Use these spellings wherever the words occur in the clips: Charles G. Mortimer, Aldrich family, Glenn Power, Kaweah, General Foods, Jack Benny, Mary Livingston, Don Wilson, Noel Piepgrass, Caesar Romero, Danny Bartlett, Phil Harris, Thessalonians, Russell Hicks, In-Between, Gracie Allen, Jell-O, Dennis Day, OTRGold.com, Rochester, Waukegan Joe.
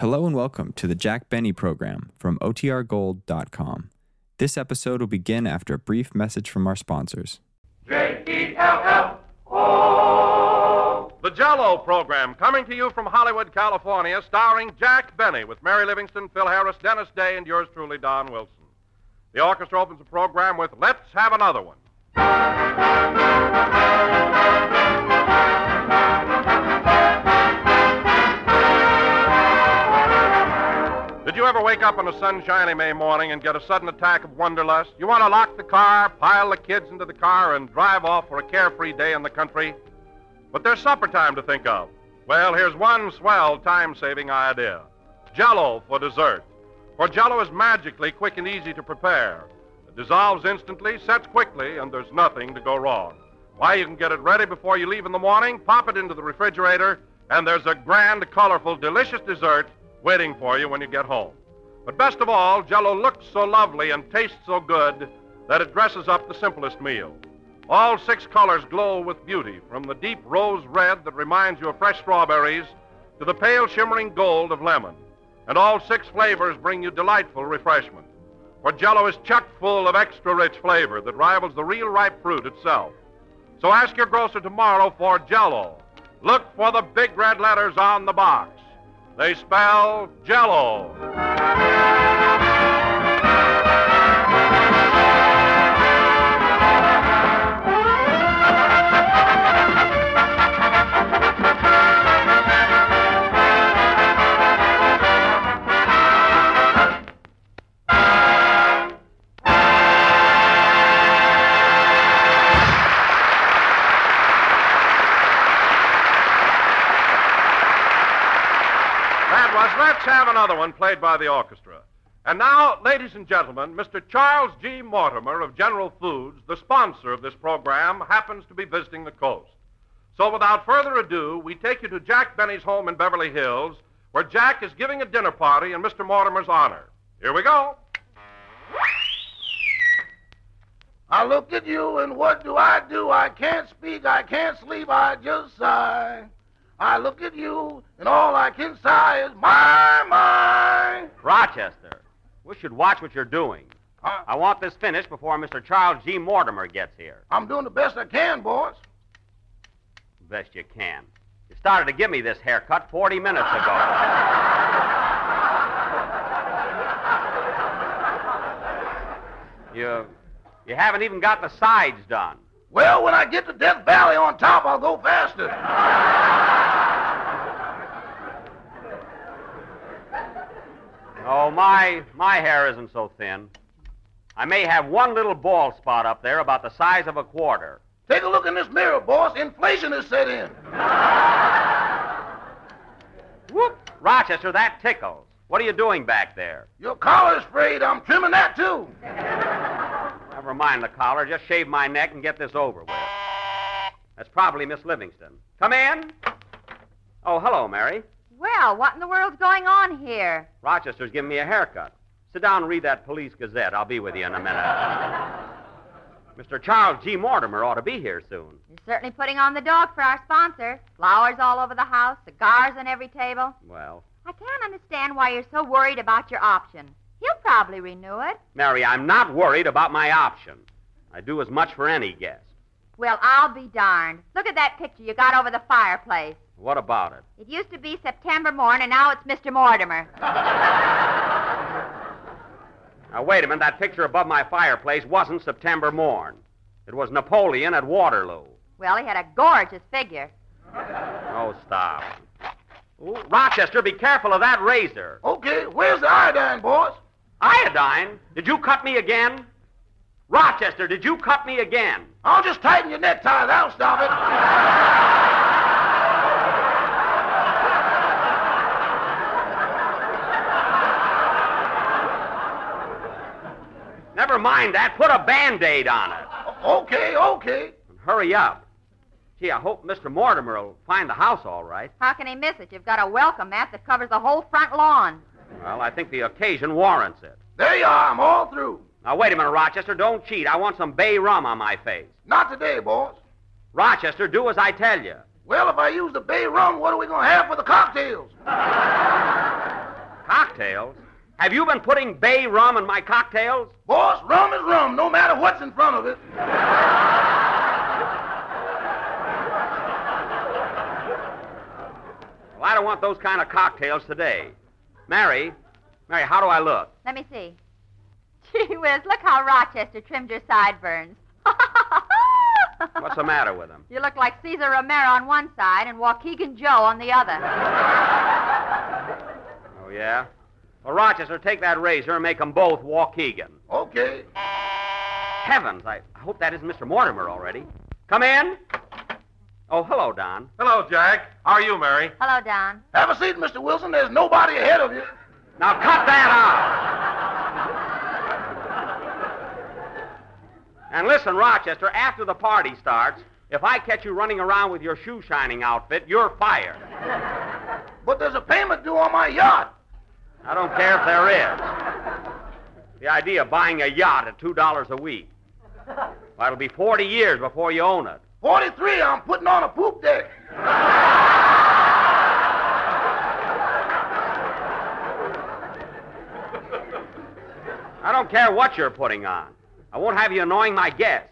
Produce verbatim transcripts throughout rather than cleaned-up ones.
Hello and welcome to the Jack Benny program from O T R Gold dot com. This episode will begin after a brief message from our sponsors. J E L L O! The Jell-O program, coming to you from Hollywood, California, starring Jack Benny with Mary Livingston, Phil Harris, Dennis Day, and yours truly, Don Wilson. The orchestra opens the program with Let's Have Another One. Did you ever wake up on a sunshiny May morning and get a sudden attack of wanderlust? You want to lock the car, pile the kids into the car, and drive off for a carefree day in the country? But there's supper time to think of. Well, here's one swell time-saving idea. Jell-O for dessert. For Jell-O is magically quick and easy to prepare. It dissolves instantly, sets quickly, and there's nothing to go wrong. Why, you can get it ready before you leave in the morning, pop it into the refrigerator, and there's a grand, colorful, delicious dessert waiting for you when you get home. But best of all, Jell-O looks so lovely and tastes so good that it dresses up the simplest meal. All six colors glow with beauty, from the deep rose red that reminds you of fresh strawberries to the pale shimmering gold of lemon. And all six flavors bring you delightful refreshment. For Jell-O is chock full of extra rich flavor that rivals the real ripe fruit itself. So ask your grocer tomorrow for Jell-O. Look for the big red letters on the box. They spell Jell-O. Have another one played by the orchestra. And now, ladies and gentlemen, Mister Charles G. Mortimer of General Foods, the sponsor of this program, happens to be visiting the coast. So without further ado, we take you to Jack Benny's home in Beverly Hills, where Jack is giving a dinner party in Mister Mortimer's honor. Here we go. I look at you, and what do I do? I can't speak, I can't sleep, I just sigh. I look at you, and all I can sigh is, my, my. Rochester, we should watch what you're doing. Uh, I want this finished before Mister Charles G. Mortimer gets here. I'm doing the best I can, boss. Best you can. You started to give me this haircut forty minutes ago. you, you haven't even got the sides done. Well, when I get to Death Valley on top, I'll go faster. Oh, my my hair isn't so thin. I may have one little bald spot up there about the size of a quarter. Take a look in this mirror, boss. Inflation has set in. Whoop. Rochester, that tickles. What are you doing back there? Your collar's frayed. I'm trimming that, too. Never mind the collar. Just shave my neck and get this over with. That's probably Miss Livingston. Come in. Oh, hello, Mary. Well, what in the world's going on here? Rochester's giving me a haircut. Sit down and read that police gazette. I'll be with you in a minute. Mister Charles G. Mortimer ought to be here soon. You're certainly putting on the dog for our sponsor. Flowers all over the house, cigars on every table. Well, I can't understand why you're so worried about your option. He'll probably renew it. Mary, I'm not worried about my option. I do as much for any guest. Well, I'll be darned. Look at that picture you got over the fireplace. What about it? It used to be September Morn, and now it's Mister Mortimer. Now, wait a minute. That picture above my fireplace wasn't September Morn. It was Napoleon at Waterloo. Well, he had a gorgeous figure. Oh, stop. Ooh, Rochester, be careful of that razor. Okay, where's the iodine, boss? Iodine? Did you cut me again? Rochester, did you cut me again? I'll just tighten your necktie. That'll stop it. Never mind that. Put a Band-Aid on it. Okay, okay. And hurry up. Gee, I hope Mister Mortimer will find the house all right. How can he miss it? You've got a welcome mat that covers the whole front lawn. Well, I think the occasion warrants it. There you are. I'm all through. Now, wait a minute, Rochester. Don't cheat. I want some bay rum on my face. Not today, boss. Rochester, do as I tell you. Well, if I use the bay rum, what are we going to have for the cocktails? cocktails. Have you been putting bay rum in my cocktails? Boss, rum is rum, no matter what's in front of it. Well, I don't want those kind of cocktails today. Mary, Mary, how do I look? Let me see. Gee whiz, look how Rochester trimmed your sideburns. What's the matter with him? You look like Caesar Romero on one side and Waukegan Joe on the other. Oh, yeah? Well, Rochester, take that razor and make them both Waukegan. Okay. Heavens, I, I hope that isn't Mister Mortimer already. Come in. Oh, hello, Don. Hello, Jack. How are you, Mary? Hello, Don. Have a seat, Mister Wilson. There's nobody ahead of you. Now cut that out. And listen, Rochester, after the party starts, if I catch you running around with your shoe-shining outfit, you're fired. But there's a payment due on my yacht. I don't care if there is. The idea of buying a yacht at two dollars a week. Well, it'll be forty years before you own it. forty-three, I'm putting on a poop deck. I don't care what you're putting on. I won't have you annoying my guests.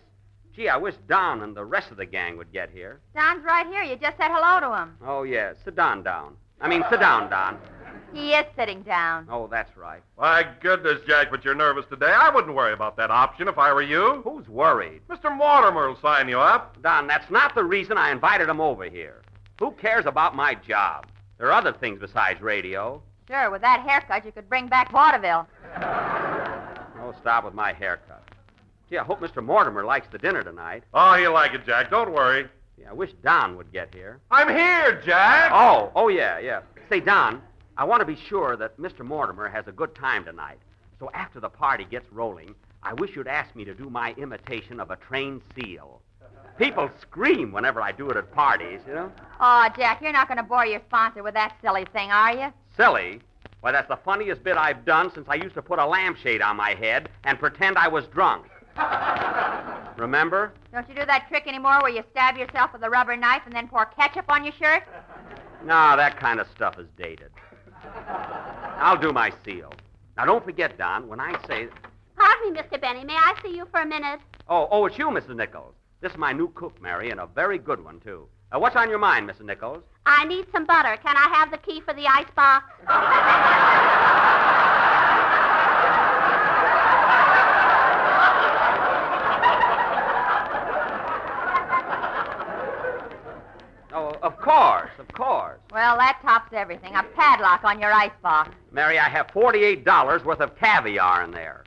Gee, I wish Don and the rest of the gang would get here. Don's right here. You just said hello to him. Oh, yeah. Sit down, Don. I mean, sit down, Don. He is sitting down. Oh, that's right. My goodness, Jack, but you're nervous today. I wouldn't worry about that option if I were you. Who's worried? Mister Mortimer will sign you up. Don, that's not the reason I invited him over here. Who cares about my job? There are other things besides radio. Sure, with that haircut, you could bring back vaudeville. Oh, stop with my haircut. Gee, I hope Mister Mortimer likes the dinner tonight. Oh, he'll like it, Jack. Don't worry. Yeah, I wish Don would get here. I'm here, Jack. Oh, oh, yeah, yeah. Say, Don, I want to be sure that Mister Mortimer has a good time tonight. So after the party gets rolling, I wish you'd ask me to do my imitation of a trained seal. People scream whenever I do it at parties, you know? Oh, Jack, you're not going to bore your sponsor with that silly thing, are you? Silly? Why, that's the funniest bit I've done since I used to put a lampshade on my head and pretend I was drunk. Remember? Don't you do that trick anymore where you stab yourself with a rubber knife and then pour ketchup on your shirt? No, that kind of stuff is dated. I'll do my seal. Now, don't forget, Don, when I say... Pardon me, Mister Benny. May I see you for a minute? Oh, oh, it's you, Missus Nichols. This is my new cook, Mary, and a very good one, too. Uh, what's on your mind, Missus Nichols? I need some butter. Can I have the key for the icebox? Oh, of course, of course. Well, that tops everything. A padlock on your icebox. Mary, I have forty-eight dollars worth of caviar in there.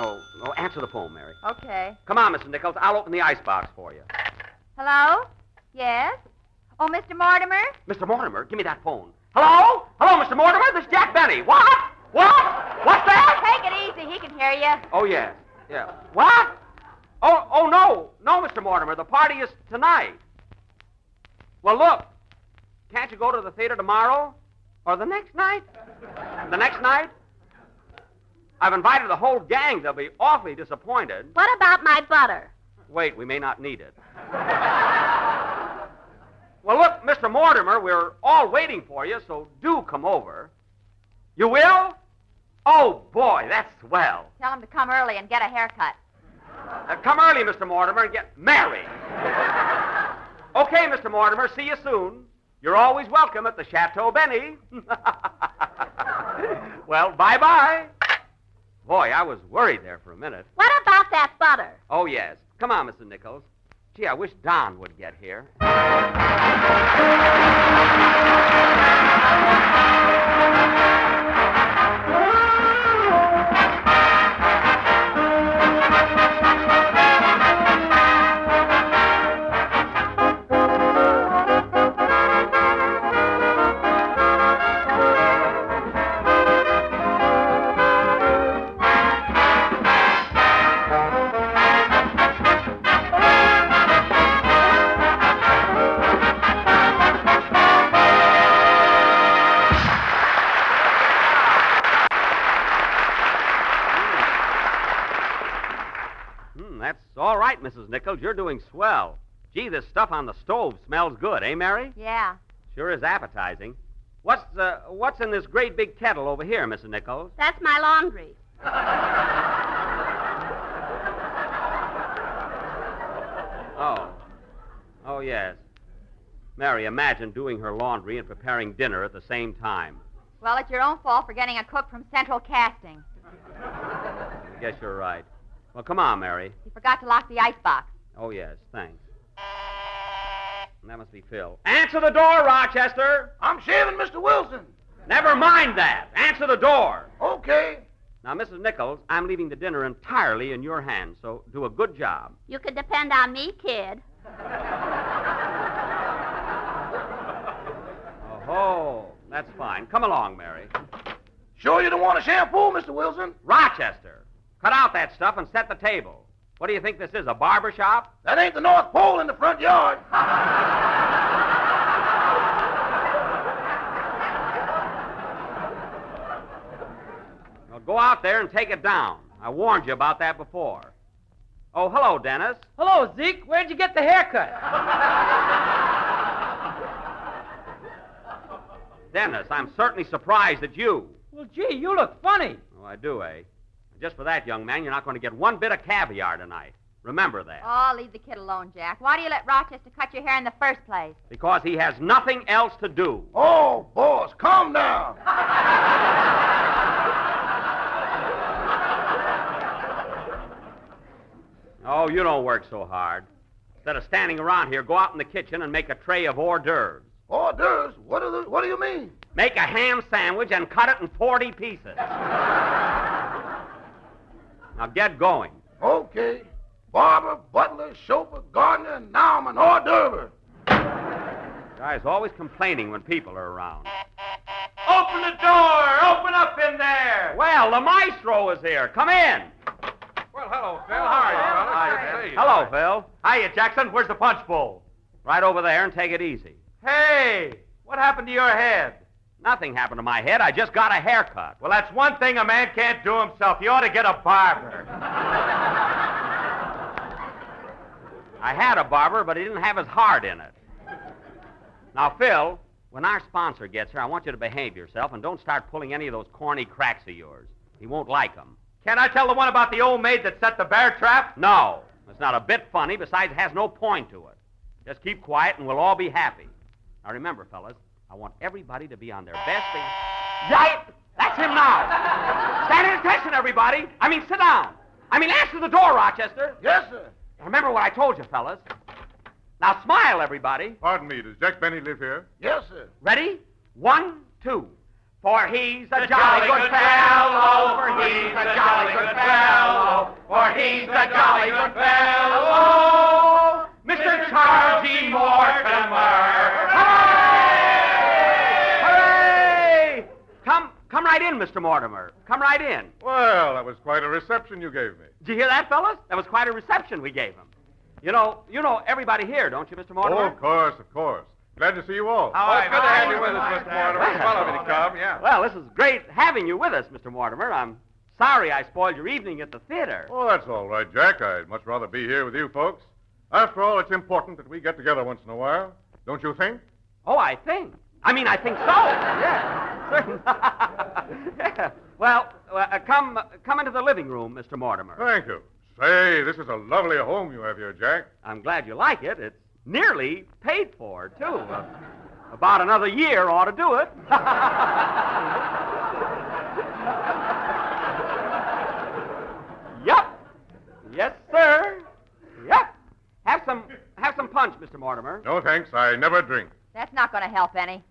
Oh, oh, answer the phone, Mary. Okay. Come on, Mister Nichols. I'll open the icebox for you. Hello? Yes? Oh, Mister Mortimer? Mister Mortimer, give me that phone. Hello? Hello, Mister Mortimer? This is Jack Benny. What? What? What's that? Take it easy. He can hear you. Oh, yes. Yeah. What? Oh, oh, no. No, Mister Mortimer. The party is tonight. Well, look, can't you go to the theater tomorrow? Or the next night? The next night? I've invited the whole gang. They'll be awfully disappointed. What about my butter? Wait, we may not need it. Well, look, Mister Mortimer, we're all waiting for you, so do come over. You will? Oh, boy, that's swell. Tell him to come early and get a haircut. Uh, come early, Mister Mortimer, and get married. Okay, Mister Mortimer, see you soon. You're always welcome at the Chateau Benny. Well, bye-bye. Boy, I was worried there for a minute. What about that butter? Oh, yes. Come on, Mister Nichols. Gee, I wish Don would get here. Missus Nichols, you're doing swell. Gee, this stuff on the stove smells good, eh, Mary? Yeah. Sure is appetizing. What's the, what's in this great big kettle over here, Missus Nichols? That's my laundry. Oh. Oh, yes. Mary, imagine doing her laundry and preparing dinner at the same time. Well, it's your own fault for getting a cook from Central Casting. I guess you're right. Well, come on, Mary. You forgot to lock the icebox. Oh, yes, thanks. And that must be Phil. Answer the door, Rochester! I'm shaving, Mister Wilson. Never mind that. Answer the door. Okay. Now, Missus Nichols, I'm leaving the dinner entirely in your hands, so do a good job. You can depend on me, kid. Oh, that's fine. Come along, Mary. Sure you don't want a shampoo, Mister Wilson? Rochester, cut out that stuff and set the table. What do you think this is, a barber shop? That ain't the North Pole in the front yard. Well, go out there and take it down. I warned you about that before. Oh, hello, Dennis. Hello, Zeke. Where'd you get the haircut? Dennis, I'm certainly surprised at you. Well, gee, you look funny. Oh, I do, eh? Just for that, young man, you're not going to get one bit of caviar tonight. Remember that. Oh, leave the kid alone, Jack. Why do you let Rochester cut your hair in the first place? Because he has nothing else to do. Oh, boss, calm down. Oh, you don't work so hard. Instead of standing around here, go out in the kitchen and make a tray of hors d'oeuvres. Hors d'oeuvres? What, are the, what do you mean? Make a ham sandwich and cut it in forty pieces. Now get going. Okay. Barber, butler, chauffeur, gardener, and now I'm an hors d'oeuvre. Guy's always complaining when people are around. Open the door! Open up in there! Well, the maestro is here. Come in. Well, hello, Phil. How are you? Hello, Phil. Hiya, Jackson. Where's the punch bowl? Right over there and take it easy. Hey, what happened to your head? Nothing happened to my head. I just got a haircut. Well, that's one thing a man can't do himself. You ought to get a barber. I had a barber, but he didn't have his heart in it. Now, Phil, when our sponsor gets here, I want you to behave yourself and don't start pulling any of those corny cracks of yours. He won't like them. Can't I tell the one about the old maid that set the bear trap? No. It's not a bit funny. Besides, it has no point to it. Just keep quiet and we'll all be happy. Now, remember, fellas, I want everybody to be on their best behavior. Right? That's him now. Stand at attention, everybody. I mean, sit down. I mean, answer the door, Rochester. Yes, sir. Remember what I told you, fellas. Now, smile, everybody. Pardon me, does Jack Benny live here? Yes, sir. Ready? One, two. For he's a jolly good fellow. For he's a jolly good fellow. For he's a jolly good fellow. Mister Charles G. Mortimer. Come right in, Mister Mortimer. Come right in. Well, that was quite a reception you gave me. Did you hear that, fellas? That was quite a reception we gave him. You know, you know everybody here, don't you, Mister Mortimer? Oh, of course, of course. Glad to see you all. All right. Good to have you with us, Mister Mortimer. Follow me to come, yeah. Well, this is great having you with us, Mister Mortimer. I'm sorry I spoiled your evening at the theater. Oh, that's all right, Jack. I'd much rather be here with you folks. After all, it's important that we get together once in a while. Don't you think? Oh, I think. I mean, I think so. Yeah. Yeah. Well, uh, come uh, come into the living room, Mister Mortimer. Thank you. Say, this is a lovely home you have here, Jack. I'm glad you like it. It's nearly paid for, too. Uh, about another year ought to do it. Yup. Yes, sir. Yup. Have some, have some punch, Mister Mortimer. No, thanks. I never drink. That's not going to help any.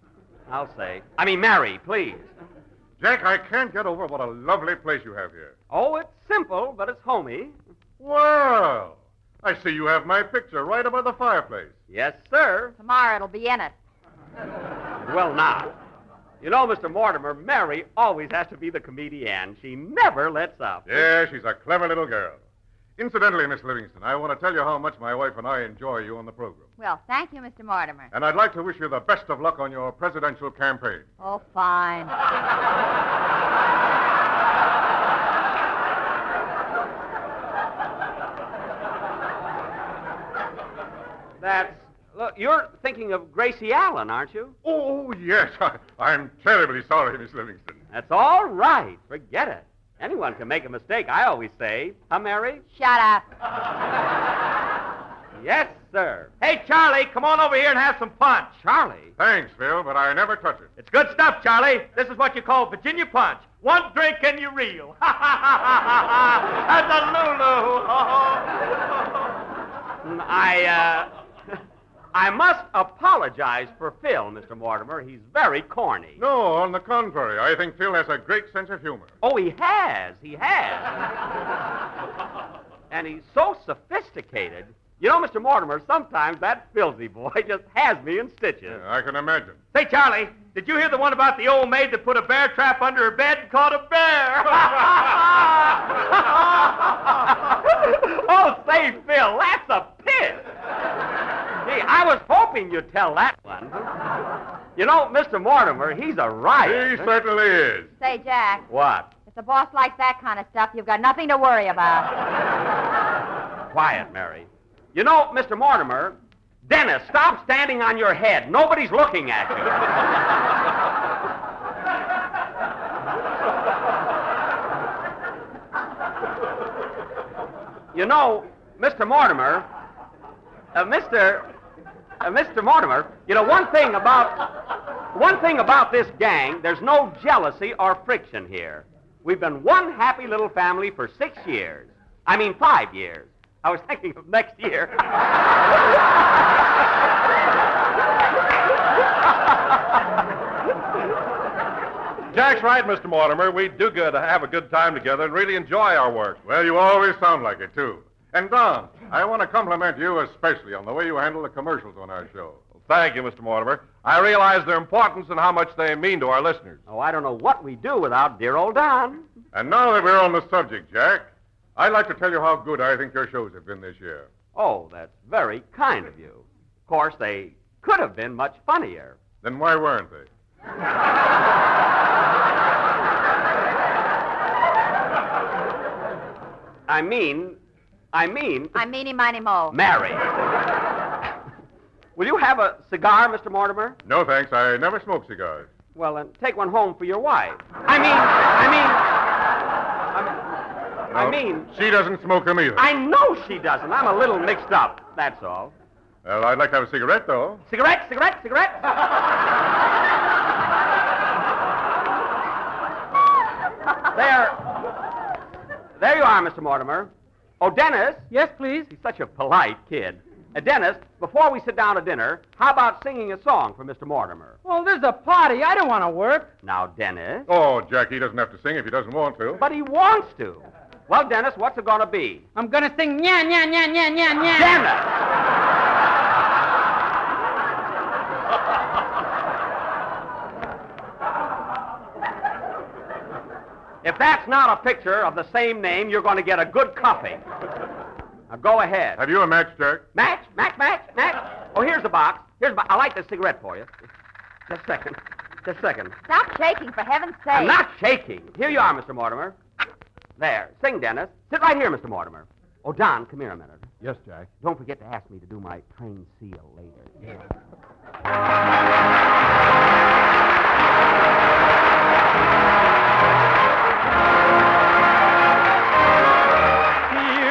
I'll say. I mean, Mary, please. Jack, I can't get over what a lovely place you have here. Oh, it's simple, but it's homey. Well, I see you have my picture right above the fireplace. Yes, sir. Tomorrow it'll be in it. Well, now. You know, Mister Mortimer, Mary always has to be the comedienne. She never lets up. Yeah, she's a clever little girl. Incidentally, Miss Livingston, I want to tell you how much my wife and I enjoy you on the program. Well, thank you, Mister Mortimer. And I'd like to wish you the best of luck on your presidential campaign. Oh, fine. That's... Uh, you're thinking of Gracie Allen, aren't you? Oh, yes. I, I'm terribly sorry, Miss Livingston. That's all right. Forget it. Anyone can make a mistake, I always say. Huh, Mary? Shut up. Yes, sir. Hey, Charlie, come on over here and have some punch. Charlie? Thanks, Phil, but I never touch it. It's good stuff, Charlie. This is what you call Virginia punch. One drink and you reel. Ha, ha, ha, ha, ha, ha. That's a Lulu. I, uh... I must apologize for Phil, Mister Mortimer. He's very corny. No, on the contrary. I think Phil has a great sense of humor. Oh, he has. He has. And he's so sophisticated. You know, Mister Mortimer, sometimes that filthy boy just has me in stitches. Yeah, I can imagine. Say, Charlie, did you hear the one about the old maid that put a bear trap under her bed and caught a bear? Oh, say, Phil, that's a piss. Gee, I was hoping you'd tell that one. You know, Mister Mortimer, he's a riot. He certainly is. Say, Jack. What? If the boss likes that kind of stuff, you've got nothing to worry about. Quiet, Mary. You know, Mister Mortimer, Dennis, stop standing on your head. Nobody's looking at you. You know, Mister Mortimer, uh, Mister... Uh, Mister Mortimer, you know, one thing about one thing about this gang, there's no jealousy or friction here. We've been one happy little family for six years. I mean, five years. I was thinking of next year. Jack's right, Mister Mortimer. We do good to have a good time together and really enjoy our work. Well, you always sound like it, too. And, Don, I want to compliment you especially on the way you handle the commercials on our show. Well, thank you, Mister Mortimer. I realize their importance and how much they mean to our listeners. Oh, I don't know what we do without dear old Don. And now that we're on the subject, Jack, I'd like to tell you how good I think your shows have been this year. Oh, that's very kind of you. Of course, they could have been much funnier. Then why weren't they? I mean... I mean... I meany, miny, mo. Mary. Will you have a cigar, Mister Mortimer? No, thanks. I never smoke cigars. Well, then, take one home for your wife. I mean... I mean... I mean... No, I mean... She doesn't smoke them either. I know she doesn't. I'm a little mixed up, that's all. Well, I'd like to have a cigarette, though. Cigarette, cigarette, cigarette. There. There you are, Mister Mortimer. Oh, Dennis. Yes, please. He's such a polite kid. Uh, Dennis, before we sit down to dinner, how about singing a song for Mister Mortimer? Well, there's a party. I don't want to work. Now, Dennis. Oh, Jack, he doesn't have to sing if he doesn't want to. But he wants to. Well, Dennis, what's it going to be? I'm going to sing nya, nya, nya, nya, nya, nya. Dennis! If that's not a picture of the same name, you're going to get a good cuffing. Now, go ahead. Have you a match, Jack? Match? Match, match, match. Oh, here's the box. Here's the box. I like this cigarette for you. Just a second. Just a second. Stop shaking, for heaven's sake. I'm not shaking. Here you are, Mister Mortimer. There. Sing, Dennis. Sit right here, Mister Mortimer. Oh, Don, come here a minute. Yes, Jack. Don't forget to ask me to do my train seal later. Yeah.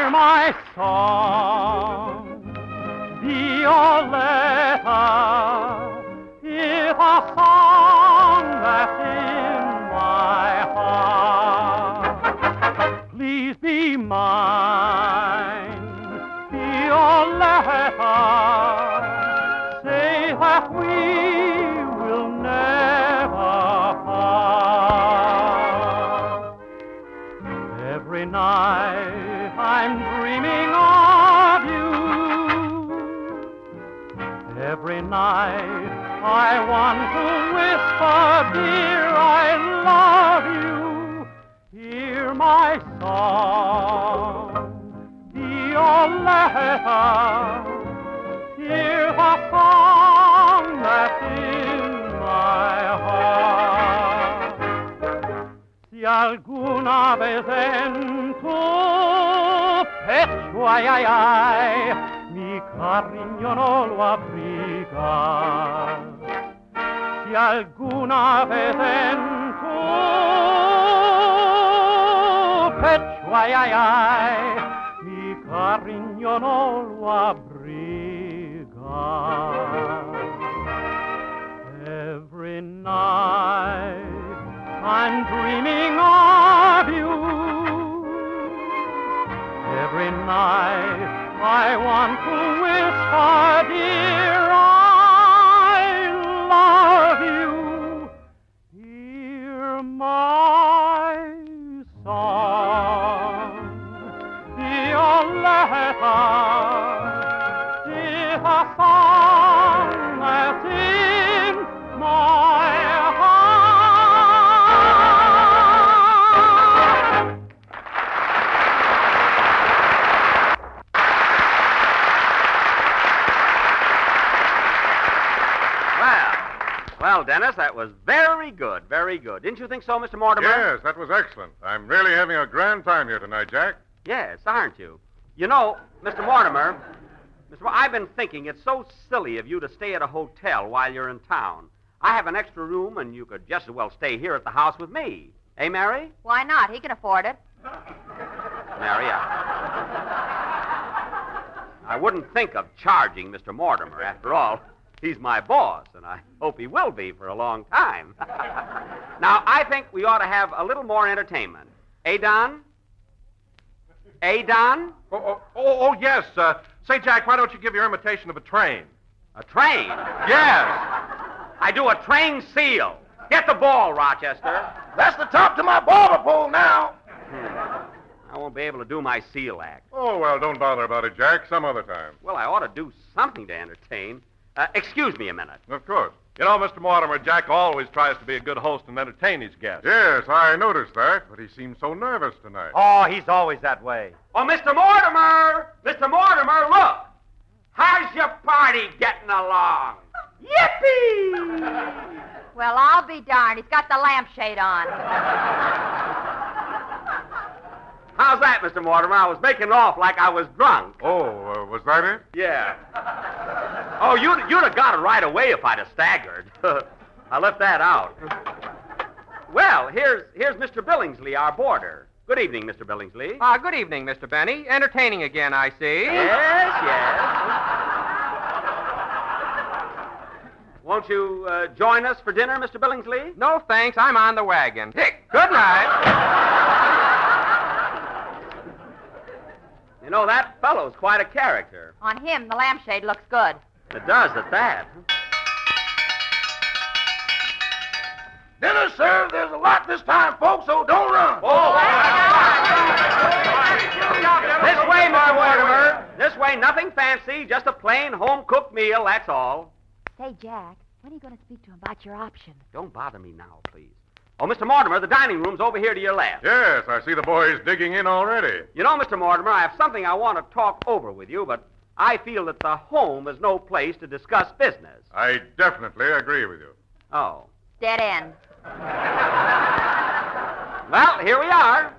My song, Violetta, is a song that's in my heart. Please be mine, Violetta, say that we will never part. Every night I'm dreaming of you. Every night I want to whisper, dear, I love you. Hear my song, Violetta. Hear the song that's in my heart. Si alguna vez en tu pecho, ay, ay, ay, mi cariño no lo abrí. pensar si alguna vez en tu pecho, ay, ay, ay, mi cariño no lo abriga. Every night I'm dreaming of you. Every night I want to whisper, dear, I love you. Hear my song, Violetta, hear her song that's in my Well, Dennis, that was very good, very good. Didn't you think so, Mister Mortimer? Yes, that was excellent. I'm really having a grand time here tonight, Jack. Yes, aren't you? You know, Mister Mortimer, Mister Mor- I've been thinking it's so silly of you to stay at a hotel while you're in town. I have an extra room, and you could just as well stay here at the house with me. Eh, Mary? Why not? He can afford it. Mary, I... I wouldn't think of charging Mister Mortimer, after all. He's my boss, and I hope he will be for a long time. Now, I think we ought to have a little more entertainment. Eh, Don? Eh, Don? Oh, oh, oh, oh yes. Uh, say, Jack, why don't you give your imitation of a train? A train? Yes. I do a train seal. Get the ball, Rochester. That's the top to my barber pole now. Hmm. I won't be able to do my seal act. Oh, well, don't bother about it, Jack. Some other time. Well, I ought to do something to entertain. Uh, excuse me a minute. Of course. You know, Mister Mortimer, Jack always tries to be a good host and entertain his guests. Yes, I noticed that, but he seems so nervous tonight. Oh, he's always that way. Oh, Mister Mortimer! Mister Mortimer, look! How's your party getting along? Yippee! Well, I'll be darned. He's got the lampshade on. How's that, Mister Mortimer? I was making off like I was drunk. Oh, uh, was that it? Yeah. Oh, you'd, you'd have got it right away if I'd have staggered. I left that out. Well, here's here's Mister Billingsley, our boarder. Good evening, Mister Billingsley. Ah, uh, good evening, Mister Benny. Entertaining again, I see. Yes, yes. Won't you uh, join us for dinner, Mister Billingsley? No, thanks. I'm on the wagon. Hick. Good night. You know, that fellow's quite a character. On him, the lampshade looks good. It does at that. Dinner served. There's a lot this time, folks, so don't run. Oh, this way, my Mortimer. This way, nothing fancy, just a plain home-cooked meal, that's all. Say, Jack, when are you going to speak to him about your options? Don't bother me now, please. Oh, Mister Mortimer, the dining room's over here to your left. Yes, I see the boys digging in already. You know, Mister Mortimer, I have something I want to talk over with you, but I feel that the home is no place to discuss business. I definitely agree with you. Oh. Dead end. Well, here we are.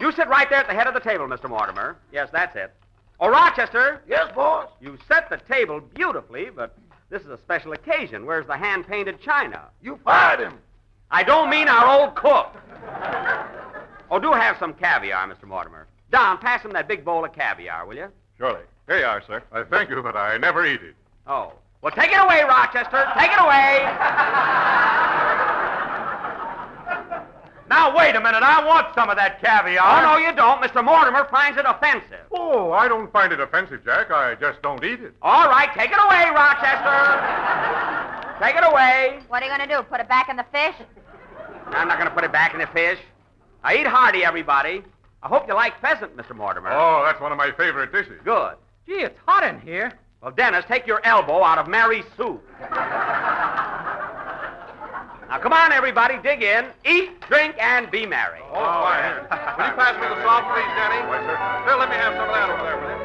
You sit right there at the head of the table, Mister Mortimer. Yes, that's it. Oh, Rochester. Yes, boss? You set the table beautifully, but this is a special occasion. Where's the hand-painted china? You fired him. I don't mean our old cook. Oh, do have some caviar, Mister Mortimer. Don, pass him that big bowl of caviar, will you? Surely. Here you are, sir. I thank you, but I never eat it. Oh. Well, take it away, Rochester. Take it away. Now, wait a minute. I want some of that caviar. Oh, no, you don't. Mister Mortimer finds it offensive. Oh, I don't find it offensive, Jack. I just don't eat it. All right. Take it away, Rochester. Take it away. What are you going to do, put it back in the fish? I'm not going to put it back in the fish. I eat hearty, everybody. I hope you like pheasant, Mister Mortimer. Oh, that's one of my favorite dishes. Good. Gee, it's hot in here. Well, Dennis, take your elbow out of Mary's soup. Now, come on, everybody. Dig in. Eat, drink, and be merry. Oh, fine. Oh, yeah. Will you pass me the salt, please, Denny? Why, sir. Phil, let me have some of that over there, will you?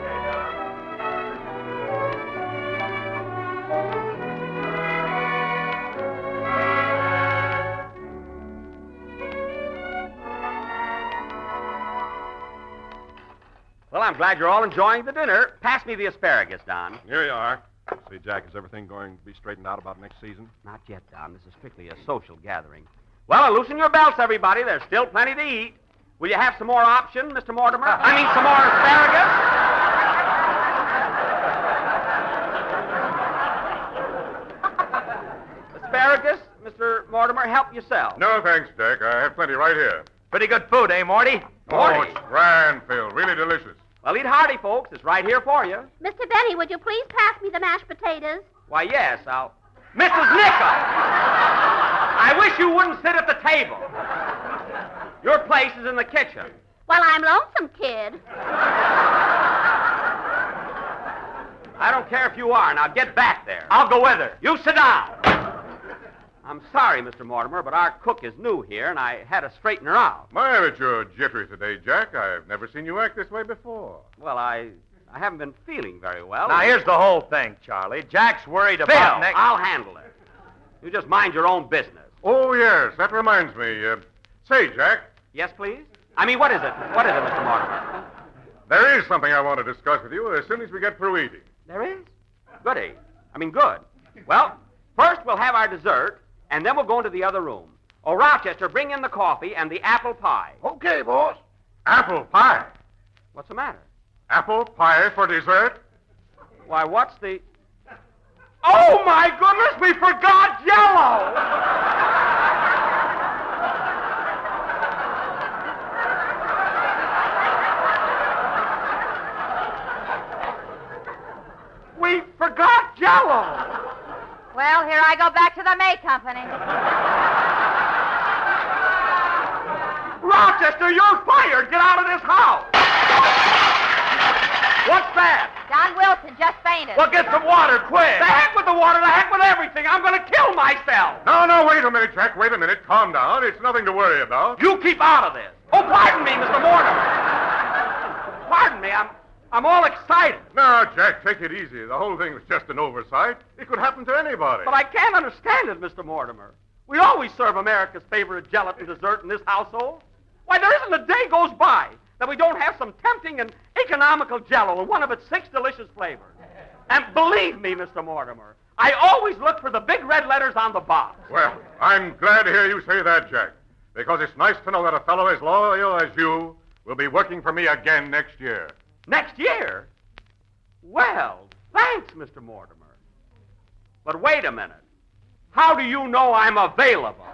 Well, I'm glad you're all enjoying the dinner. Pass me the asparagus, Don. Here you are. Say, Jack, is everything going to be straightened out about next season? Not yet, Don. This is strictly a social gathering. Well, loosen your belts, everybody. There's still plenty to eat. Will you have some more option, Mister Mortimer? I mean, some more asparagus? Asparagus? Mister Mortimer, help yourself. No, thanks, Jack. I have plenty right here. Pretty good food, eh, Morty? Morty. Oh, it's grand, Phil. Really delicious. Well, eat hearty, folks. It's right here for you. Mister Benny, would you please pass me the mashed potatoes? Why, yes, I'll... Missus Nichols! I wish you wouldn't sit at the table. Your place is in the kitchen. Well, I'm lonesome, kid. I don't care if you are. Now, get back there. I'll go with her. You sit down. I'm sorry, Mister Mortimer, but our cook is new here, and I had to straighten her out. My, but you're jittery today, Jack. I've never seen you act this way before. Well, I I haven't been feeling very well. Now, here's the whole thing, Charlie. Jack's worried about... Phil, next... I'll handle it. You just mind your own business. Oh, yes, that reminds me. Uh, say, Jack. Yes, please? I mean, what is it? What is it, Mister Mortimer? There is something I want to discuss with you as soon as we get through eating. There is? Goody. I mean, good. Well, first we'll have our dessert... and then we'll go into the other room. Oh, Rochester, bring in the coffee and the apple pie. Okay, boss. Apple pie? What's the matter? Apple pie for dessert? Why, what's the... Oh, my goodness, we forgot Jell-O! We forgot Jell-O! Well, here I go back to the May Company. Rochester, you're fired. Get out of this house. What's that? Don Wilson just fainted. Well, get some water, quick. The heck with the water, the heck with everything. I'm going to kill myself. No, no, wait a minute, Jack. Wait a minute. Calm down. It's nothing to worry about. You keep out of this. Oh, pardon me, Mister Mortimer. Pardon me, I'm... I'm all excited. No, Jack, take it easy. The whole thing was just an oversight. It could happen to anybody. But I can't understand it, Mister Mortimer. We always serve America's favorite gelatin dessert in this household. Why, there isn't a day goes by that we don't have some tempting and economical Jell-O in one of its six delicious flavors. And believe me, Mister Mortimer, I always look for the big red letters on the box. Well, I'm glad to hear you say that, Jack, because it's nice to know that a fellow as loyal as you will be working for me again next year. Next year? Well, thanks, Mister Mortimer. But wait a minute. How do you know I'm available?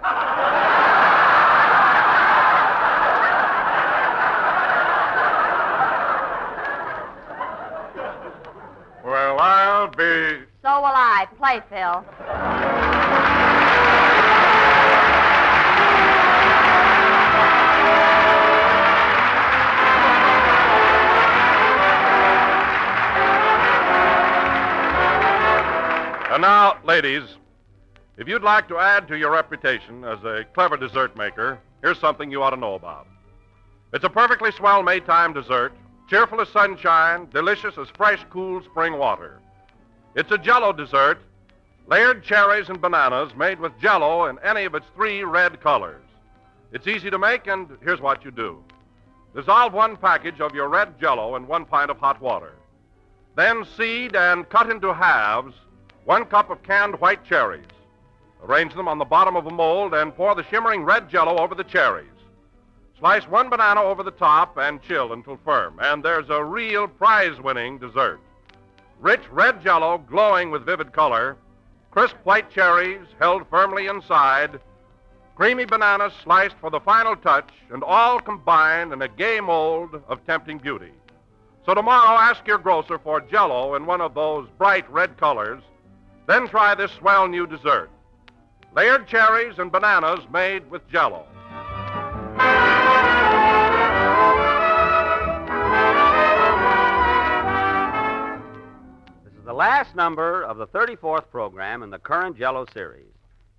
Well, I'll be... So will I. Play, Phil. And now, ladies, if you'd like to add to your reputation as a clever dessert maker, here's something you ought to know about. It's a perfectly swell Maytime dessert, cheerful as sunshine, delicious as fresh, cool spring water. It's a Jell-O dessert, layered cherries and bananas made with Jell-O in any of its three red colors. It's easy to make, and here's what you do. Dissolve one package of your red Jell-O in one pint of hot water. Then seed and cut into halves one cup of canned white cherries. Arrange them on the bottom of a mold and pour the shimmering red Jell-O over the cherries. Slice one banana over the top and chill until firm. And there's a real prize-winning dessert. Rich red Jell-O glowing with vivid color, crisp white cherries held firmly inside, creamy bananas sliced for the final touch, and all combined in a gay mold of tempting beauty. So tomorrow, ask your grocer for Jell-O in one of those bright red colors. Then try this swell new dessert. Layered cherries and bananas made with Jell-O. This is the last number of the thirty-fourth program in the current Jell-O series.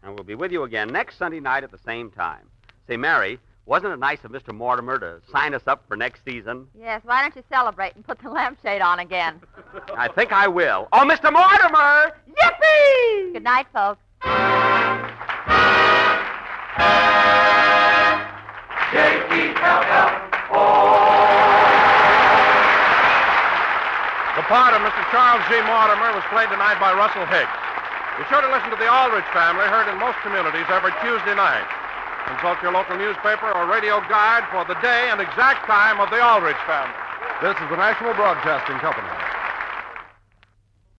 And we'll be with you again next Sunday night at the same time. Say, Mary, wasn't it nice of Mister Mortimer to sign us up for next season? Yes, why don't you celebrate and put the lampshade on again? I think I will. Oh, Mister Mortimer! Yippee! Good night, folks. J E L L O. The part of Mister Charles G. Mortimer was played tonight by Russell Hicks. Be sure to listen to the Aldrich Family, heard in most communities every Tuesday night. Consult your local newspaper or radio guide for the day and exact time of the Aldrich Family. This is the National Broadcasting Company.